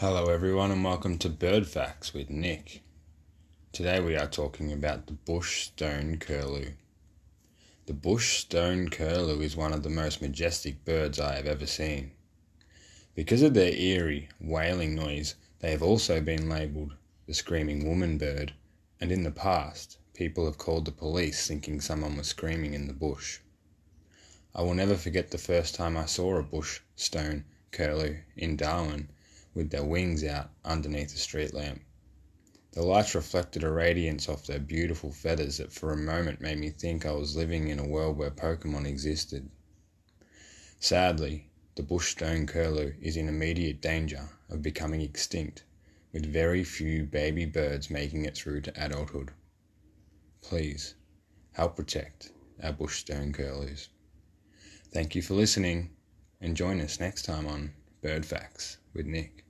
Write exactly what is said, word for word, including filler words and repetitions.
Hello everyone and welcome to Bird Facts with Nick. Today we are talking about the bush stone-curlew. The bush stone-curlew is one of the most majestic birds I have ever seen. Because of their eerie, wailing noise, they have also been labelled the screaming woman bird, and in the past, people have called the police thinking someone was screaming in the bush. I will never forget the first time I saw a bush stone-curlew in Darwin, with their wings out underneath a street lamp. The lights reflected a radiance off their beautiful feathers that for a moment made me think I was living in a world where Pokemon existed. Sadly, the bush stone-curlew is in immediate danger of becoming extinct, with very few baby birds making it through to adulthood. Please, help protect our bush stone-curlews. Thank you for listening, and join us next time on Bird Facts with Nick.